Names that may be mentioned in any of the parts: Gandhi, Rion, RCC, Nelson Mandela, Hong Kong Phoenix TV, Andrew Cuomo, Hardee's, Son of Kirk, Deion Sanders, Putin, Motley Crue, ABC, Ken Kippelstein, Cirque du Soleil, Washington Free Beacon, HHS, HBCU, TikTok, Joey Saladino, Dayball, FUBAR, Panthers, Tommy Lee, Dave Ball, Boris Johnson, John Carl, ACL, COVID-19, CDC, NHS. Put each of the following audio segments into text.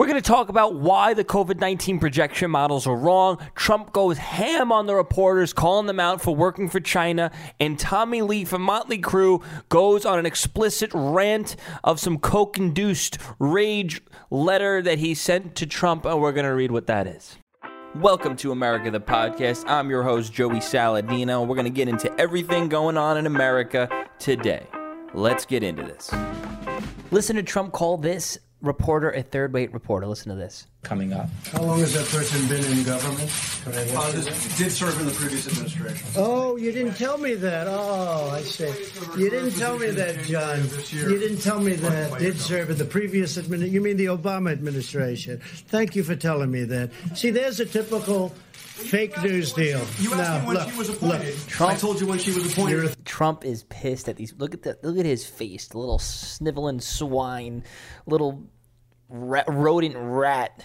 We're going to talk about why the COVID-19 projection models are wrong. Trump goes ham on the reporters, calling them out for working for China. And Tommy Lee from Motley Crue goes on an explicit rant of some coke-induced rage letter that he sent to Trump. And we're going to read what that is. Welcome to America the Podcast. I'm your host, Joey Saladino. We're going to get into everything going on in America today. Let's get into this. Listen to Trump call this reporter a third-rate reporter. Listen to this. Coming up. How long has that person been in government? Did serve in the previous administration. Oh, you didn't tell me that. Oh, I see. You didn't tell me that, John. You didn't tell me that. Did serve in the previous administration. You mean the Obama administration. Thank you for telling me that. See, there's a typical fake news deal. You asked me when she was appointed. I told you when she was appointed. Trump is pissed at these. Look at his face. The little sniveling swine. Little rodent rat.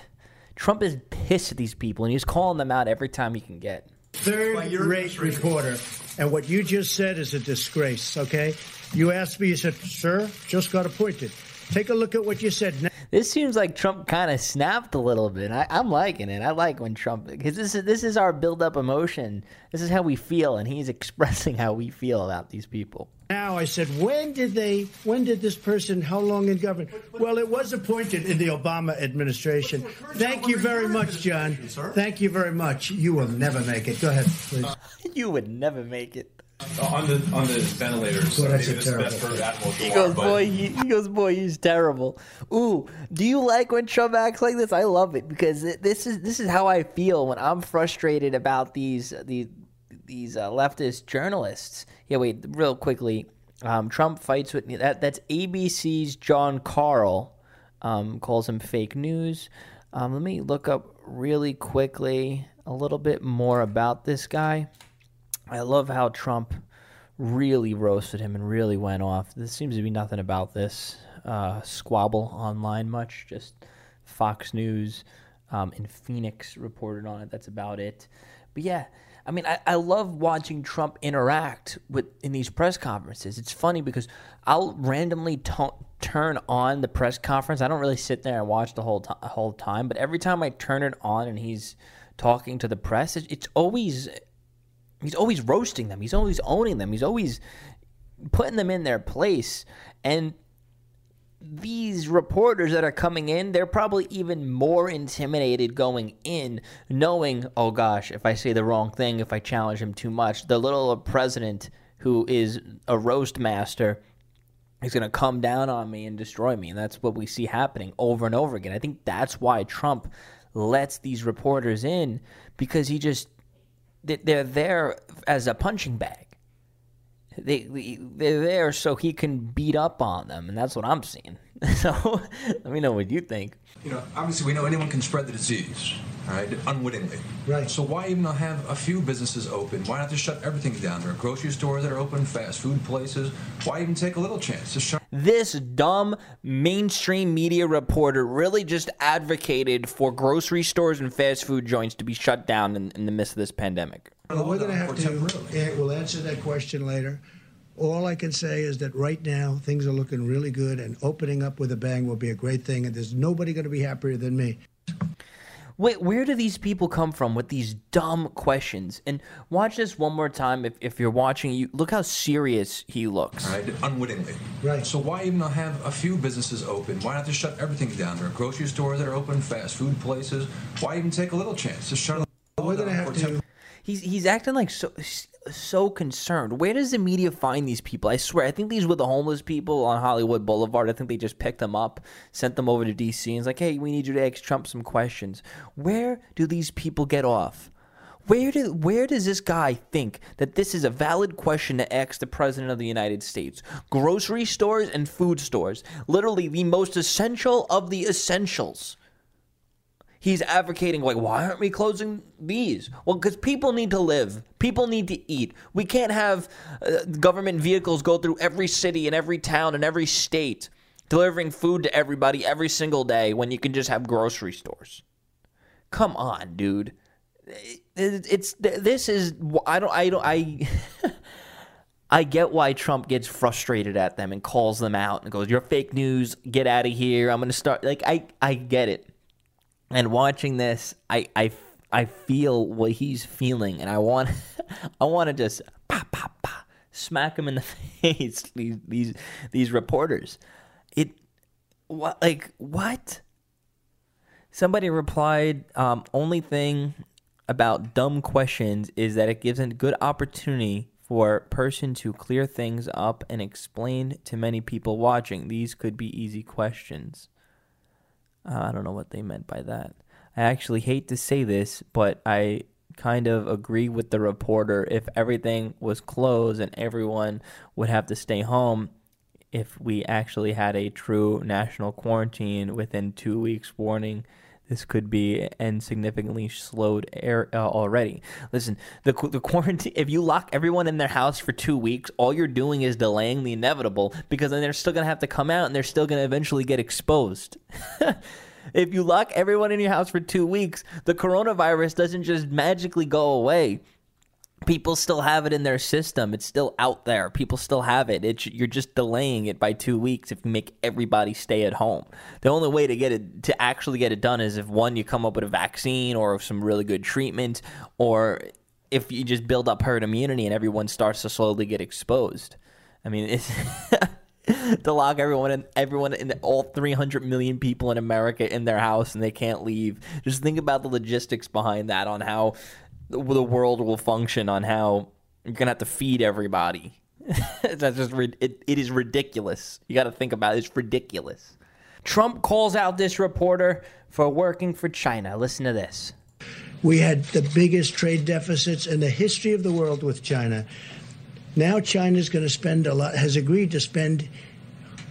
Trump is pissed at these people, and he's calling them out every time he can get. Third-rate reporter. And what you just said is a disgrace, okay? You asked me, you said, sir, just got appointed. Take a look at what you said now. This seems like Trump kind of snapped a little bit. I'm liking it. I like when Trump, because this is our build-up emotion. This is how we feel, and he's expressing how we feel about these people. Now, I said, when did this person, how long in government? Well, it was appointed in the Obama administration. Thank you very much, John. Thank you very much. You will never make it. Go ahead, please. You would never make it. On the ventilators, boy, he goes, boy, he's terrible. Ooh, do you like when Trump acts like this? I love it because this is how I feel when I'm frustrated about these leftist journalists. Yeah, wait, real quickly. Trump fights with me. That's ABC's John Carl. Calls him fake news. Let me look up really quickly a little bit more about this guy. I love how Trump really roasted him and really went off. There seems to be nothing about this squabble online much, just Fox News and Phoenix reported on it. That's about it. But yeah, I mean, I love watching Trump interact in these press conferences. It's funny because I'll randomly turn on the press conference. I don't really sit there and watch the whole time, but every time I turn it on and he's talking to the press, it's always... He's always roasting them. He's always owning them. He's always putting them in their place. And these reporters that are coming in, they're probably even more intimidated going in, knowing, oh gosh, if I say the wrong thing, if I challenge him too much, the little president who is a roast master is going to come down on me and destroy me. And that's what we see happening over and over again. I think that's why Trump lets these reporters in, because he just... They're there as a punching bag. They're there so he can beat up on them, and that's what I'm seeing. So let me know what you think. You know, obviously we know anyone can spread the disease, right, unwittingly. Right. So why even have a few businesses open? Why not just shut everything down? There are grocery stores that are open, fast food places. Why even take a little chance to shut... This dumb mainstream media reporter really just advocated for grocery stores and fast food joints to be shut down in the midst of this pandemic. Well, we're going to have to... We'll answer that question later. All I can say is that right now things are looking really good, and opening up with a bang will be a great thing, and there's nobody going to be happier than me. Wait, where do these people come from with these dumb questions? And watch this one more time if you're watching. You look how serious he looks. Right, unwittingly. Right. So why even have a few businesses open? Why not just shut everything down? There are grocery stores that are open, fast food places. Why even take a little chance to shut them down? We're going to have to... He's acting like so concerned. Where does the media find these people? I swear, I think these were the homeless people on Hollywood Boulevard. I think they just picked them up, sent them over to D.C. and was like, hey, we need you to ask Trump some questions. Where do these people get off? Where does this guy think that this is a valid question to ask the president of the United States? Grocery stores and food stores, literally the most essential of the essentials. He's advocating, like, why aren't we closing these? Well, because people need to live. People need to eat. We can't have government vehicles go through every city and every town and every state delivering food to everybody every single day when you can just have grocery stores. Come on, dude. I I get why Trump gets frustrated at them and calls them out and goes, you're fake news. Get out of here. I'm going to start. Like, I get it. And watching this, I feel what he's feeling, and I want to just smack him in the face. These reporters, what? Somebody replied, only thing about dumb questions is that it gives a good opportunity for a person to clear things up and explain to many people watching. These could be easy questions. I don't know what they meant by that. I actually hate to say this, but I kind of agree with the reporter. If everything was closed and everyone would have to stay home, if we actually had a true national quarantine within 2 weeks warning, this could be and significantly slowed already. Listen, the quarantine, if you lock everyone in their house for 2 weeks, all you're doing is delaying the inevitable, because then they're still going to have to come out and they're still going to eventually get exposed. If you lock everyone in your house for 2 weeks, the coronavirus doesn't just magically go away. People still have it in their system. It's still out there. People still have it. You're just delaying it by 2 weeks if you make everybody stay at home. The only way to actually get it done is if, one, you come up with a vaccine or some really good treatment, or if you just build up herd immunity and everyone starts to slowly get exposed. I mean, it's... to lock everyone in all 300 million people in America in their house and they can't leave. Just think about the logistics behind that, on how the world will function, on how you're going to have to feed everybody. That's just it is ridiculous. You got to think about it. It's ridiculous. Trump calls out this reporter for working for China. Listen to this. We had the biggest trade deficits in the history of the world with China. Now China's going to spend a lot, has agreed to spend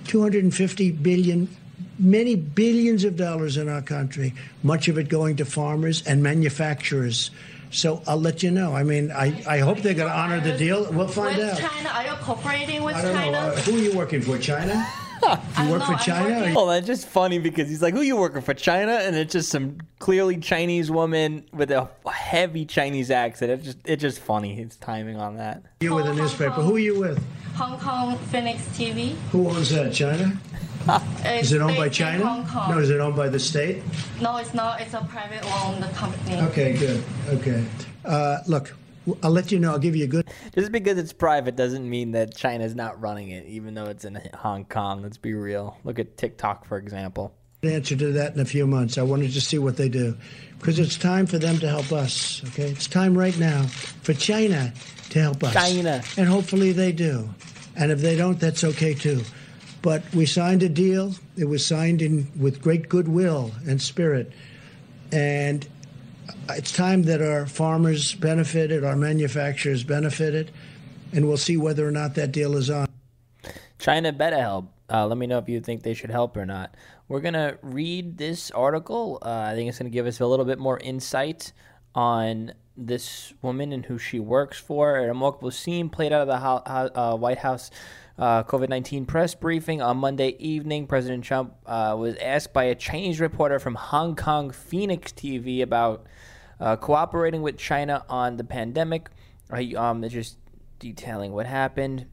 $250 billion, many billions of dollars in our country, much of it going to farmers and manufacturers. So I'll let you know. I mean, I hope they're going to honor the deal. We'll find out. China, are you cooperating with China? I don't know. Who are you working for, China? You work for China? Well, that's just funny, because he's like, who you working for, China? And it's just some clearly Chinese woman with a heavy Chinese accent. It's just funny. It's timing on that. You're with a newspaper. Who are you with? Hong Kong Phoenix TV. Who owns that? China? Is it owned by China? No, is it owned by the state? No, it's not. It's a private owned company. Okay, good. Okay. Look. I'll let you know. I'll give you a good... Just because it's private doesn't mean that China's not running it, even though it's in Hong Kong. Let's be real. Look at TikTok, for example. Answer to that in a few months. I wanted to see what they do, because it's time for them to help us, okay? It's time right now for China to help us. China. And hopefully they do. And if they don't, that's okay, too. But we signed a deal. It was signed with great goodwill and spirit. And... it's time that our farmers benefited, our manufacturers benefited, and we'll see whether or not that deal is on. China better help. Let me know if you think they should help or not. We're going to read this article. I think it's going to give us a little bit more insight on this woman and who she works for. A remarkable scene played out of the White House COVID-19 press briefing on Monday evening. President Trump was asked by a Chinese reporter from Hong Kong Phoenix TV about cooperating with China on the pandemic. Just detailing what happened.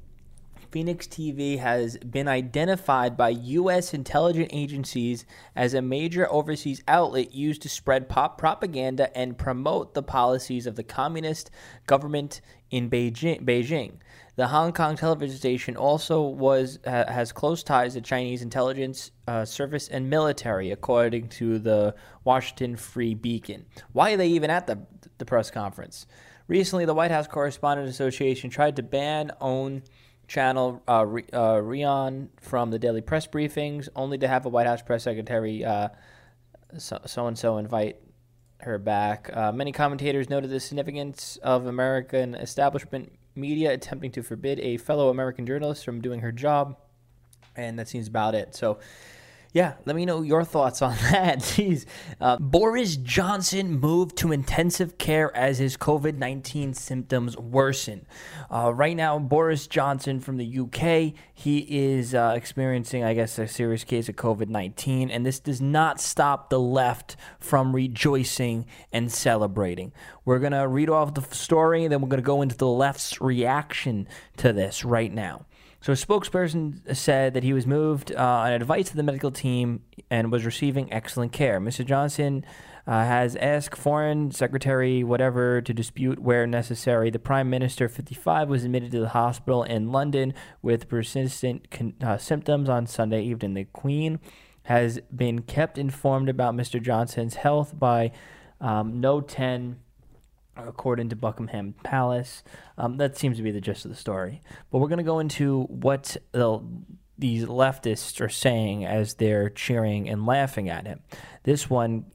Phoenix TV has been identified by U.S. intelligence agencies as a major overseas outlet used to spread propaganda and promote the policies of the communist government in Beijing. The Hong Kong television station also has close ties to Chinese intelligence service and military, according to the Washington Free Beacon. Why are they even at the press conference? Recently, the White House Correspondents Association tried to ban own channel Rion from the daily press briefings, only to have a White House press secretary so-and-so invite her back. Many commentators noted the significance of American establishment media attempting to forbid a fellow American journalist from doing her job, and that seems about it. So, yeah, let me know your thoughts on that. Jeez. Boris Johnson moved to intensive care as his COVID-19 symptoms worsen. Right now, Boris Johnson from the UK, he is experiencing, I guess, a serious case of COVID-19, and this does not stop the left from rejoicing and celebrating. We're going to read off the story, and then we're going to go into the left's reaction to this right now. So a spokesperson said that he was moved on advice of the medical team and was receiving excellent care. Mr. Johnson has asked Foreign Secretary whatever to dispute where necessary. The Prime Minister, 55, was admitted to the hospital in London with persistent symptoms on Sunday evening. The Queen has been kept informed about Mr. Johnson's health by No 10, according to Buckingham Palace. That seems to be the gist of the story. But we're going to go into what these leftists are saying as they're cheering and laughing at him. This one,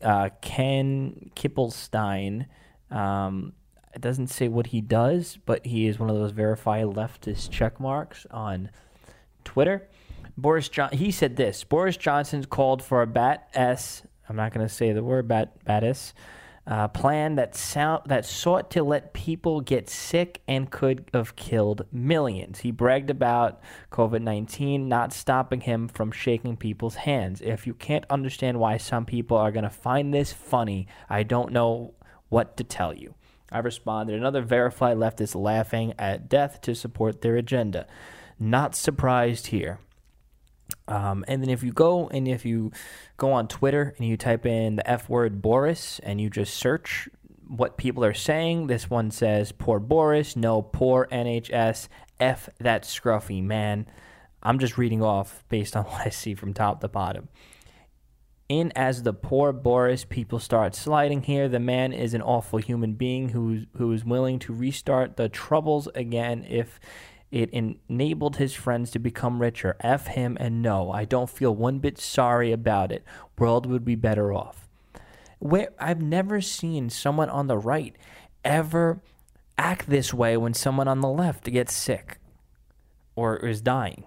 Ken Kippelstein, it doesn't say what he does, but he is one of those verify leftist check marks on Twitter. He said this: Boris Johnson called for a I'm not going to say the word Bat-S, plan that sought to let people get sick and could have killed millions. He bragged about COVID-19 not stopping him from shaking people's hands. If you can't understand why some people are going to find this funny, I don't know what to tell you. I responded, another verified leftist laughing at death to support their agenda. Not surprised here. And then if you go on Twitter and you type in the F word Boris and you just search what people are saying, this one says, poor Boris, no poor NHS, F that scruffy man. I'm just reading off based on what I see from top to bottom. In as the poor Boris, people start sliding here. The man is an awful human being who is willing to restart the troubles again if it enabled his friends to become richer. F him, and no, I don't feel one bit sorry about it. World would be better off. Where I've never seen someone on the right ever act this way when someone on the left gets sick or is dying.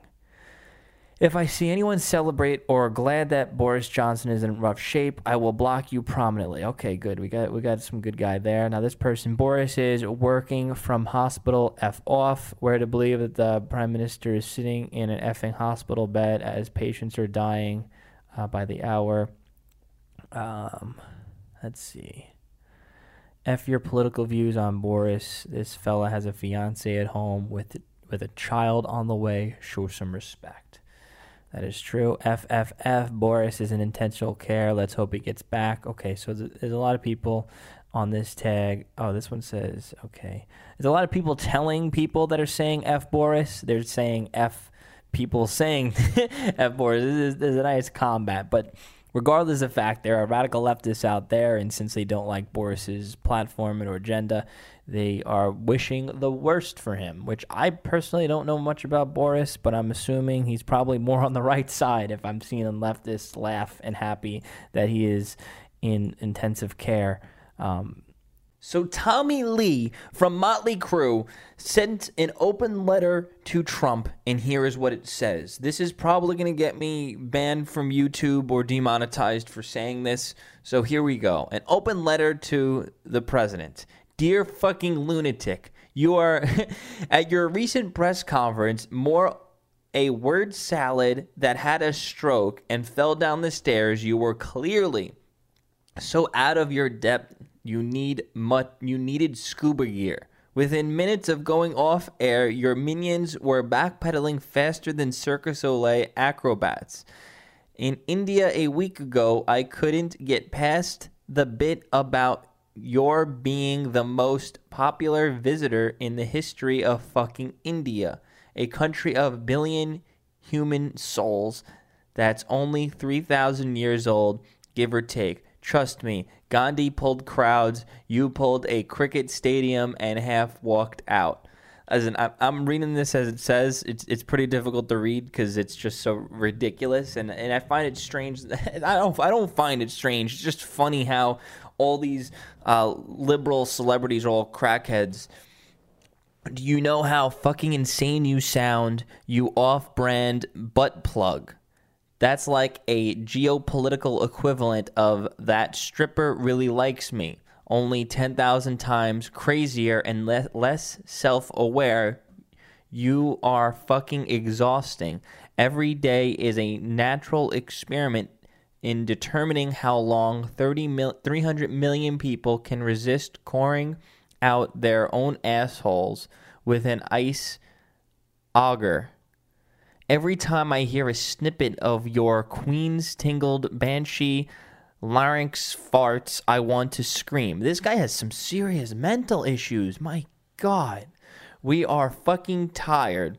If I see anyone celebrate or glad that Boris Johnson is in rough shape, I will block you prominently. Okay, good. We got some good guy there. Now this person, Boris, is working from hospital. F off. Where to believe that the Prime Minister is sitting in an effing hospital bed as patients are dying by the hour. Let's see. F your political views on Boris. This fella has a fiance at home with a child on the way. Show some respect. That is true. FFF, Boris is in intentional care. Let's hope he gets back. Okay, so there's a lot of people on this tag. Oh, this one says, okay. There's a lot of people telling people that are saying F Boris. They're saying F people saying F Boris. This is a nice combat. But regardless of fact, there are radical leftists out there, and since they don't like Boris's platform or agenda, they are wishing the worst for him, which I personally don't know much about Boris, but I'm assuming he's probably more on the right side if I'm seeing leftists laugh and happy that he is in intensive care. So Tommy Lee from Motley Crue sent an open letter to Trump, and here is what it says. This is probably going to get me banned from YouTube or demonetized for saying this, so here we go. An open letter to the president. Dear fucking lunatic, you are at your recent press conference more a word salad that had a stroke and fell down the stairs. You were clearly so out of your depth you needed scuba gear. Within minutes of going off air, your minions were backpedaling faster than Cirque du Soleil acrobats. In India a week ago, I couldn't get past the bit about you're being the most popular visitor in the history of fucking India, a country of billion human souls that's only 3,000 years old, give or take. Trust me, Gandhi pulled crowds, you pulled a cricket stadium and half walked out. As in, I'm reading this as it says. It's pretty difficult to read because it's just so ridiculous, and I find it strange. I don't find it strange. It's just funny how all these liberal celebrities are all crackheads. Do you know how fucking insane you sound, you off-brand butt plug? That's like a geopolitical equivalent of that stripper really likes me, only 10,000 times crazier and less self-aware. You are fucking exhausting. Every day is a natural experiment in determining how long 300 million people can resist coring out their own assholes with an ice auger. every time I hear a snippet of your Queen's Tingled Banshee larynx farts, I want to scream. This guy has some serious mental issues. My God. We are fucking tired.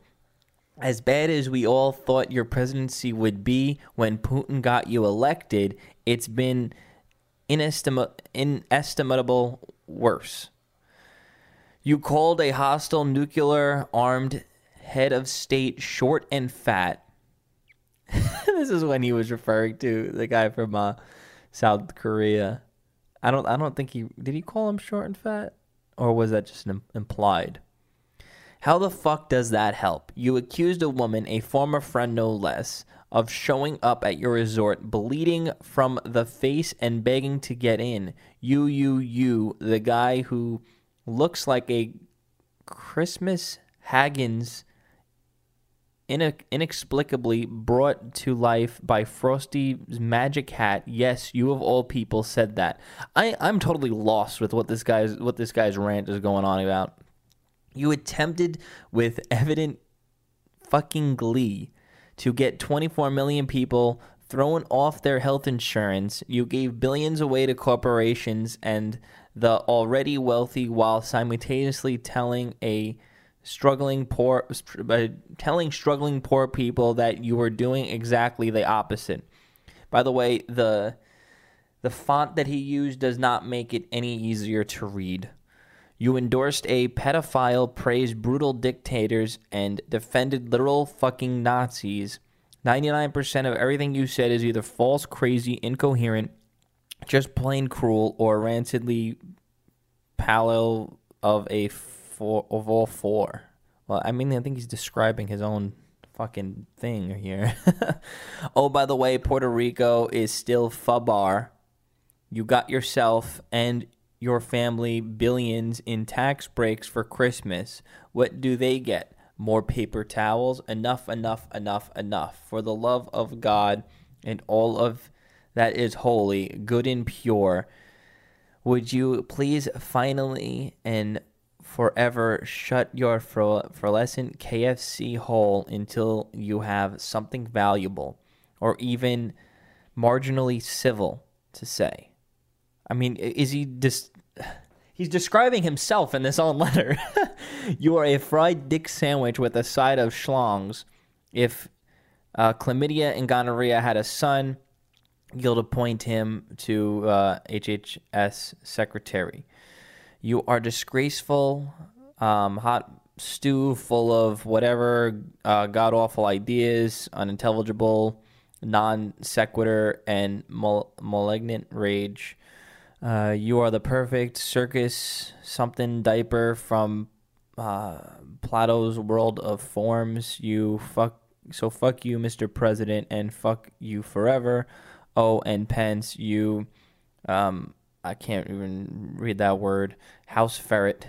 As bad as we all thought your presidency would be when Putin got you elected, it's been inestimable worse. You called a hostile nuclear-armed head of state short and fat. This is when he was referring to the guy from South Korea. I don't think he did. He call him short and fat, or was that just implied? How the fuck does that help? You accused a woman, a former friend no less, of showing up at your resort, bleeding from the face and begging to get in. You, the guy who looks like a Christmas Haggins inexplicably brought to life by Frosty's magic hat. Yes, you of all people said that. I'm totally lost with what this guy's rant is going on about. You attempted with evident fucking glee to get 24 million people thrown off their health insurance. You gave billions away to corporations and the already wealthy while simultaneously telling struggling poor people that you were doing exactly the opposite. By the way, the font that he used does not make it any easier to read. You endorsed a pedophile, praised brutal dictators, and defended literal fucking Nazis. 99% of everything you said is either false, crazy, incoherent, just plain cruel, or rancidly palo of all four. Well, I mean, I think he's describing his own fucking thing here. Oh, by the way, Puerto Rico is still FUBAR. You got yourself and your family billions in tax breaks for Christmas. What do they get? More paper towels? Enough. For the love of God and all of that is holy, good and pure, would you please finally and forever shut your frolescent KFC hole until you have something valuable or even marginally civil to say? I mean, is he he's describing himself in this own letter. You are a fried dick sandwich with a side of schlongs. If chlamydia and gonorrhea had a son, you'll appoint him to HHS secretary. You are disgraceful, hot stew full of whatever god-awful ideas, unintelligible, non-sequitur, and malignant rage. You are the perfect circus something diaper from Plato's World of Forms. So fuck you, Mr. President, and fuck you forever. Oh, and Pence, you, I can't even read that word, house ferret.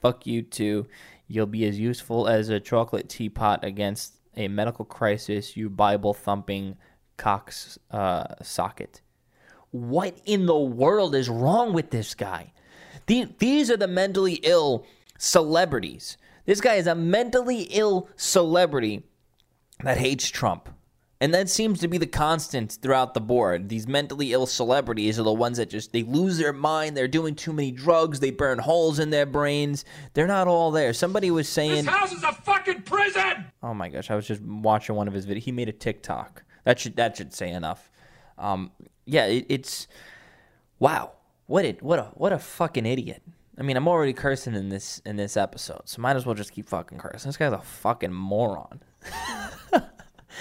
Fuck you too. You'll be as useful as a chocolate teapot against a medical crisis, you Bible-thumping cock's socket. What in the world is wrong with this guy? These are the mentally ill celebrities. This guy is a mentally ill celebrity that hates Trump. And that seems to be the constant throughout the board. These mentally ill celebrities are the ones that just, they lose their mind. They're doing too many drugs. They burn holes in their brains. They're not all there. Somebody was saying, this house is a fucking prison! Oh my gosh, I was just watching one of his videos. He made a TikTok. That should say enough. Yeah, it's wow. What a fucking idiot. I mean, I'm already cursing in this episode, so might as well just keep fucking cursing. This guy's a fucking moron.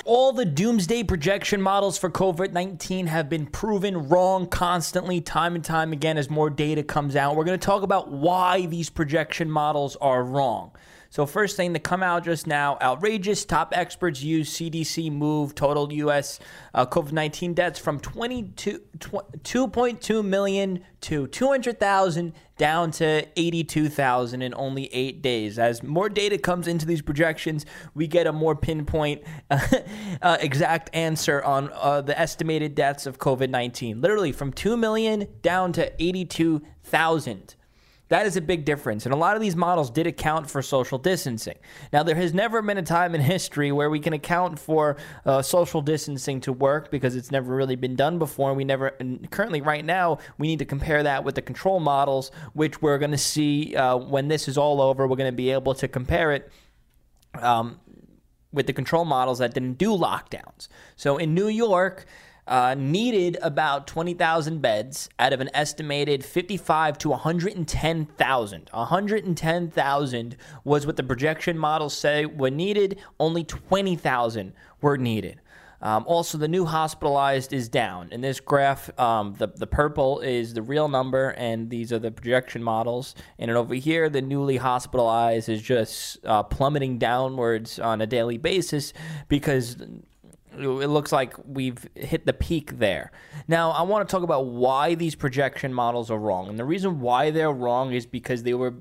All the doomsday projection models for COVID-19 have been proven wrong constantly, time and time again, as more data comes out. We're going to talk about why these projection models are wrong. So first thing to come out just now, outrageous, top experts use CDC move, total U.S. COVID-19 deaths from 2.2 million to 200,000 down to 82,000 in only 8 days. As more data comes into these projections, we get a more pinpoint exact answer on the estimated deaths of COVID-19. Literally from 2 million down to 82,000. That is a big difference. And a lot of these models did account for social distancing. Now, there has never been a time in history where we can account for social distancing to work, because it's never really been done before. And currently, right now, we need to compare that with the control models, which we're going to see when this is all over. We're going to be able to compare it with the control models that didn't do lockdowns. So in New York, needed about 20,000 beds out of an estimated 55 to 110,000. 110,000 was what the projection models say were needed. Only 20,000 were needed. Also, the new hospitalized is down. In this graph, the purple is the real number, and these are the projection models. And over here, the newly hospitalized is just plummeting downwards on a daily basis, because it looks like we've hit the peak there. Now, I want to talk about why these projection models are wrong. And the reason why they're wrong is because they were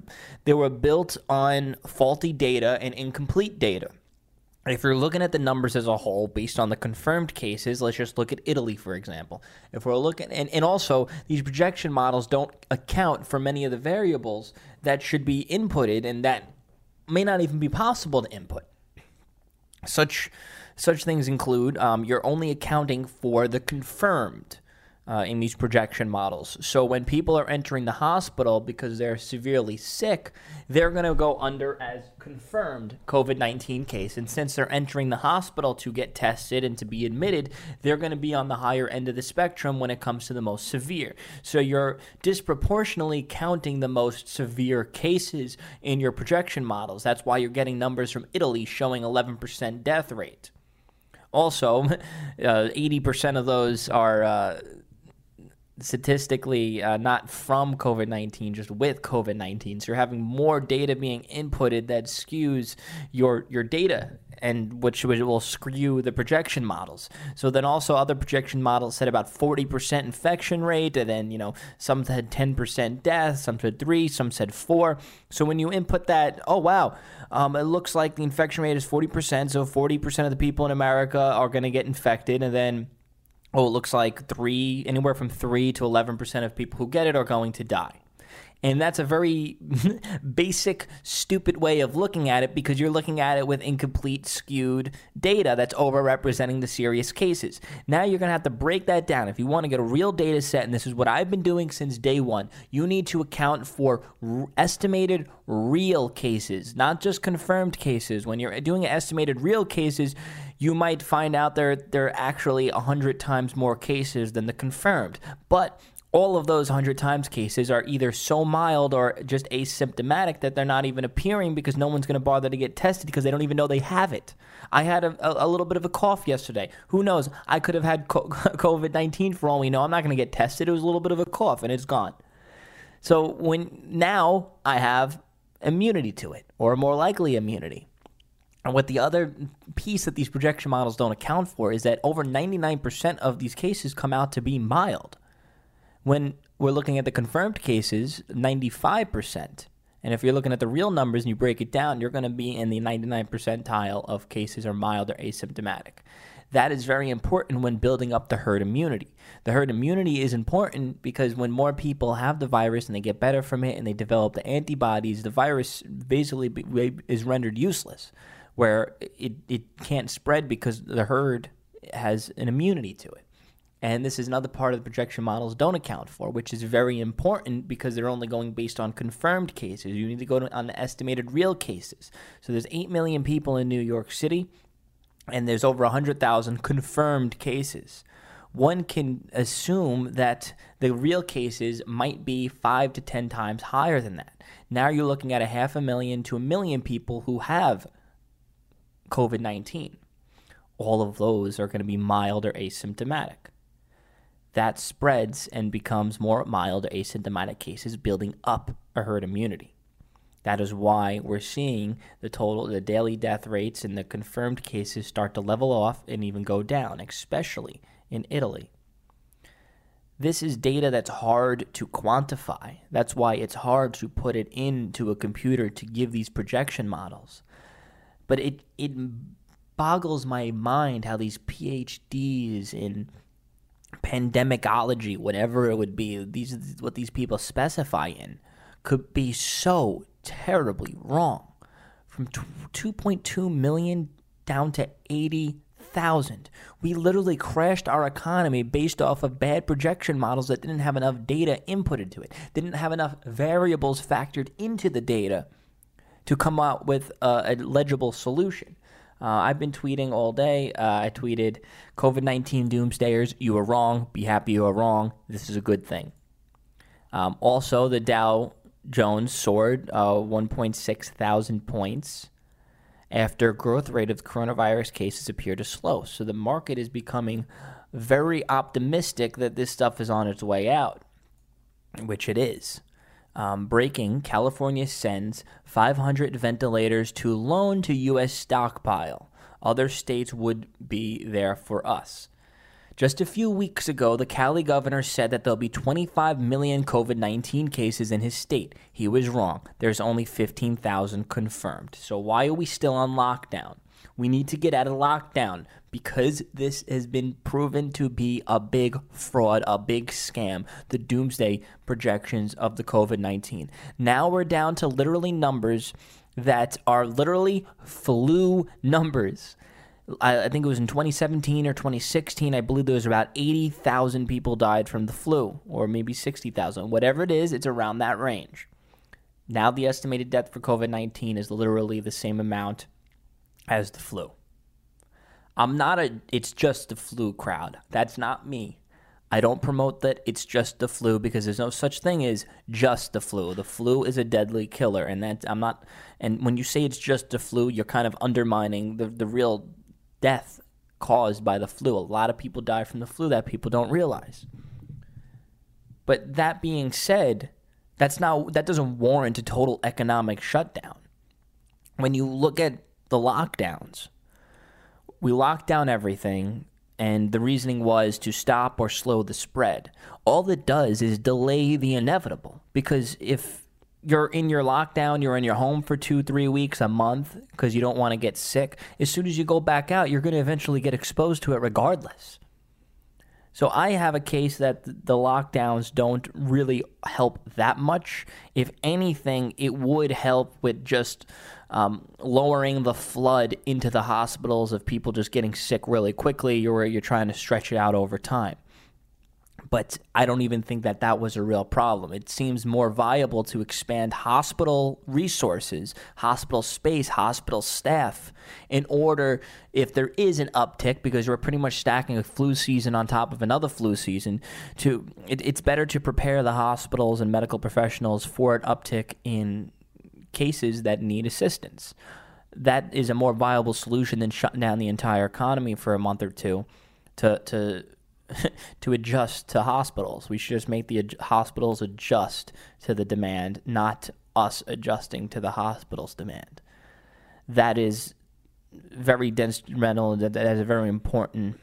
built on faulty data and incomplete data. If you're looking at the numbers as a whole based on the confirmed cases, let's just look at Italy, for example. If we're looking, and also these projection models don't account for many of the variables that should be inputted and that may not even be possible to input. Such things include you're only accounting for the confirmed in these projection models. So when people are entering the hospital because they're severely sick, they're going to go under as confirmed COVID-19 case. And since they're entering the hospital to get tested and to be admitted, they're going to be on the higher end of the spectrum when it comes to the most severe. So you're disproportionately counting the most severe cases in your projection models. That's why you're getting numbers from Italy showing 11% death rate. Also, 80% of those are statistically not from COVID-19, just with COVID-19. So you're having more data being inputted that skews your data, and which will skew the projection models. So then also other projection models said about 40% infection rate, and then, some said 10% death, some said 3, some said 4. So when you input that, it looks like the infection rate is 40%, so 40% of the people in America are going to get infected, and then, it looks like anywhere from 3 to 11% of people who get it are going to die. And that's a very basic, stupid way of looking at it, because you're looking at it with incomplete, skewed data that's overrepresenting the serious cases. Now you're going to have to break that down. If you want to get a real data set, and this is what I've been doing since day one, you need to account for estimated real cases, not just confirmed cases. When you're doing estimated real cases, you might find out there are actually 100 times more cases than the confirmed. But all of those 100 times cases are either so mild or just asymptomatic that they're not even appearing, because no one's going to bother to get tested because they don't even know they have it. I had a little bit of a cough yesterday. Who knows? I could have had COVID-19 for all we know. I'm not going to get tested. It was a little bit of a cough, and it's gone. So now I have immunity to it, or more likely immunity. And what the other piece that these projection models don't account for is that over 99% of these cases come out to be mild. When we're looking at the confirmed cases, 95%. And if you're looking at the real numbers and you break it down, you're going to be in the 99th percentile of cases are mild or asymptomatic. That is very important when building up the herd immunity. The herd immunity is important because when more people have the virus and they get better from it and they develop the antibodies, the virus basically is rendered useless, where it can't spread because the herd has an immunity to it. And this is another part of the projection models don't account for, which is very important because they're only going based on confirmed cases. You need to go on the estimated real cases. So there's 8 million people in New York City, and there's over 100,000 confirmed cases. One can assume that the real cases might be 5 to 10 times higher than that. Now you're looking at 500,000 to 1 million people who have COVID-19. All of those are going to be mild or asymptomatic. That spreads and becomes more mild asymptomatic cases, building up a herd immunity. That is why we're seeing the daily death rates and the confirmed cases start to level off and even go down, especially in Italy. This is data that's hard to quantify. That's why it's hard to put it into a computer to give these projection models. But it boggles my mind how these PhDs in pandemicology, whatever it would be, these is what these people specify in, could be so terribly wrong. From 2.2 million down to 80,000. We literally crashed our economy based off of bad projection models that didn't have enough data inputted to it, didn't have enough variables factored into the data to come out with a legible solution. I've been tweeting all day. I tweeted, COVID-19 doomsdayers, you are wrong. Be happy you are wrong. This is a good thing. Also, the Dow Jones soared 1,600 points after growth rate of coronavirus cases appear to slow. So the market is becoming very optimistic that this stuff is on its way out, which it is. Breaking, California sends 500 ventilators to loan to U.S. stockpile. Other states would be there for us. Just a few weeks ago, the Cali governor said that there'll be 25 million COVID-19 cases in his state. He was wrong. There's only 15,000 confirmed. So why are we still on lockdown? We need to get out of lockdown because this has been proven to be a big fraud, a big scam, the doomsday projections of the COVID-19. Now we're down to literally numbers that are literally flu numbers. I think it was in 2017 or 2016, I believe there was about 80,000 people died from the flu, or maybe 60,000. Whatever it is, it's around that range. Now the estimated death for COVID-19 is literally the same amount as the flu. I'm not a it's just the flu crowd. That's not me. I don't promote that it's just the flu because there's no such thing as just the flu. The flu is a deadly killer, and that I'm not. And when you say it's just the flu, you're kind of undermining the real death caused by the flu. A lot of people die from the flu that people don't realize. But that being said, that doesn't warrant a total economic shutdown. When you look at the lockdowns, we locked down everything, and the reasoning was to stop or slow the spread. All it does is delay the inevitable, because if you're in your lockdown, you're in your home for 2-3 weeks, a month, because you don't want to get sick, as soon as you go back out, you're going to eventually get exposed to it regardless. So I have a case that the lockdowns don't really help that much. If anything, it would help with just lowering the flood into the hospitals of people just getting sick really quickly, or you're trying to stretch it out over time. But I don't even think that that was a real problem. It seems more viable to expand hospital resources, hospital space, hospital staff in order, if there is an uptick, because we're pretty much stacking a flu season on top of another flu season, it's better to prepare the hospitals and medical professionals for an uptick in cases that need assistance. That is a more viable solution than shutting down the entire economy for a month or two to adjust to hospitals. We should just make the hospitals adjust to the demand, not us adjusting to the hospital's demand. That is very detrimental. That is a very important.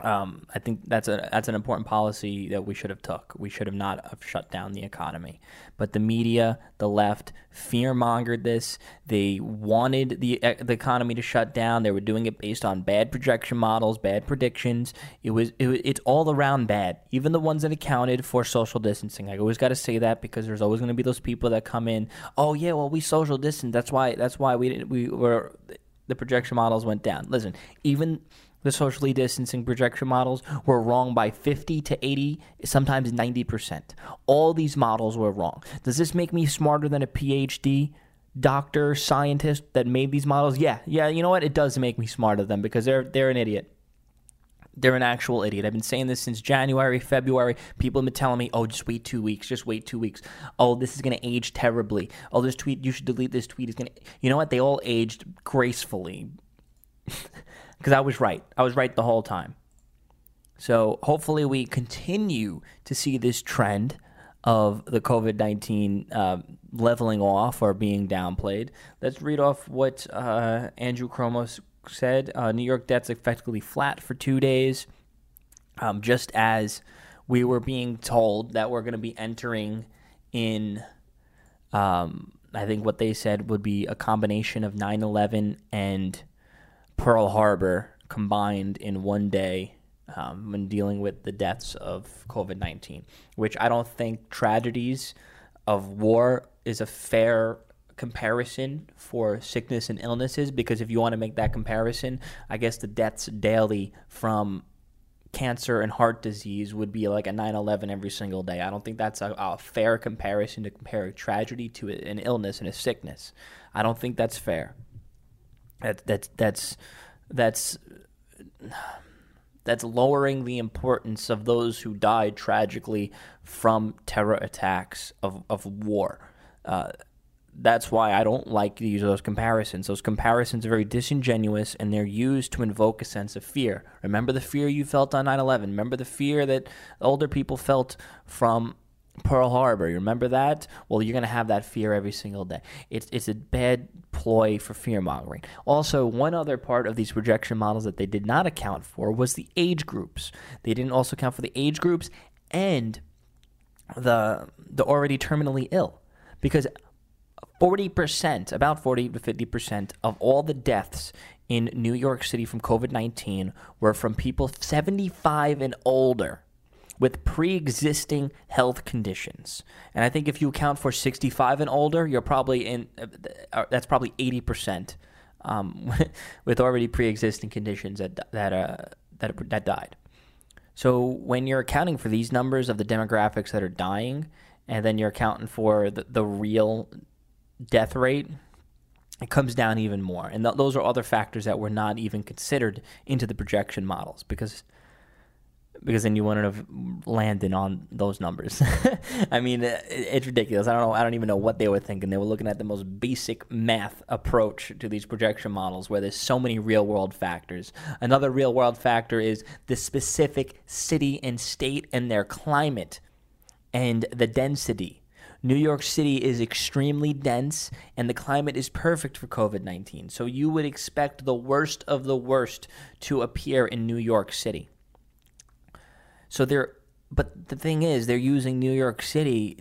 I think that's an important policy that we should have took. We should have not have shut down the economy. But the media, the left, fear-mongered this. They wanted the economy to shut down. They were doing it based on bad projection models, bad predictions. It's all around bad, even the ones that accounted for social distancing. I always got to say that because there's always going to be those people that come in, oh, yeah, well, we social distanced. That's why the projection models went down. Listen, even the socially distancing projection models were wrong by 50 to 80, sometimes 90%. All these models were wrong. Does this make me smarter than a PhD doctor, scientist that made these models? Yeah, you know what? It does make me smarter than them because they're an idiot. They're an actual idiot. I've been saying this since January, February. People have been telling me, oh, just wait 2 weeks. Just wait 2 weeks. Oh, this is going to age terribly. Oh, this tweet, you should delete this tweet. Is going to. You know what? They all aged gracefully. Because I was right. I was right the whole time. So hopefully we continue to see this trend of the COVID-19 leveling off or being downplayed. Let's read off what Andrew Cuomo said. New York deaths effectively flat for 2 days, just as we were being told that we're going to be entering in, I think what they said would be a combination of 9/11 and Pearl Harbor combined in 1 day when dealing with the deaths of COVID-19, which I don't think tragedies of war is a fair comparison for sickness and illnesses, because if you want to make that comparison, I guess the deaths daily from cancer and heart disease would be like a 9/11 every single day. I don't think that's a fair comparison, to compare a tragedy to an illness and a sickness. I don't think that's fair. That's lowering the importance of those who died tragically from terror attacks of war. That's why I don't like to use those comparisons. Those comparisons are very disingenuous, and they're used to invoke a sense of fear. Remember the fear you felt on 9/11. Remember the fear that older people felt from Pearl Harbor. You remember that? Well, you're going to have that fear every single day. It's a bad ploy for fear-mongering. Also, one other part of these projection models that they did not account for was the age groups. They didn't also account for the age groups and the already terminally ill, because 40%, about 40 to 50% of all the deaths in New York City from COVID-19 were from people 75 and older with pre-existing health conditions. And I think if you account for 65 and older, you're probably in that's probably 80% with already pre-existing conditions that died. So when you're accounting for these numbers of the demographics that are dying, and then you're accounting for the real death rate, it comes down even more. And those are other factors that were not even considered into the projection models, because then you wouldn't have landed on those numbers. I mean, it's ridiculous. I don't even know what they were thinking. They were looking at the most basic math approach to these projection models, where there's so many real-world factors. Another real-world factor is the specific city and state and their climate and the density. New York City is extremely dense, and the climate is perfect for COVID-19. So you would expect the worst of the worst to appear in New York City. But the thing is, they're using New York City,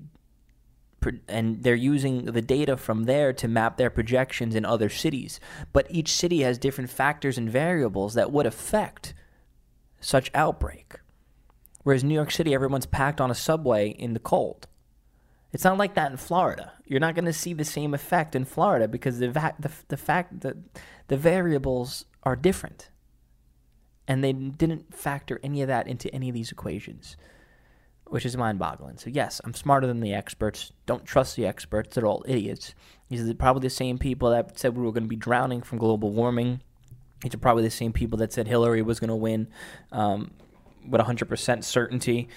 and they're using the data from there to map their projections in other cities. But each city has different factors and variables that would affect such outbreak. Whereas New York City, everyone's packed on a subway in the cold. It's not like that in Florida. You're not going to see the same effect in Florida, because the variables are different. And they didn't factor any of that into any of these equations, which is mind-boggling. So yes, I'm smarter than the experts. Don't trust the experts. They're all idiots. These are probably the same people that said we were going to be drowning from global warming. These are probably the same people that said Hillary was going to win with 100% certainty.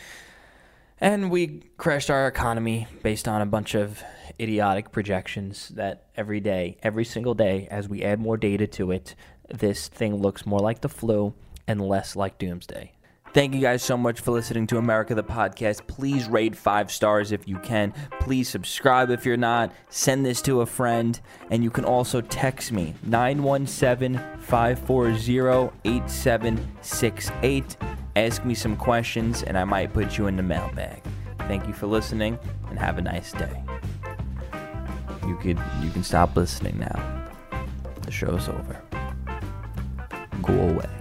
And we crashed our economy based on a bunch of idiotic projections that every day, every single day, as we add more data to it, this thing looks more like the flu and less like doomsday. Thank you guys so much for listening to America the Podcast. Please rate 5 stars if you can. Please subscribe if you're not. Send this to a friend. And you can also text me, 917-540-8768. Ask me some questions, and I might put you in the mailbag. Thank you for listening, and have a nice day. You can stop listening now. The show's over. Go away.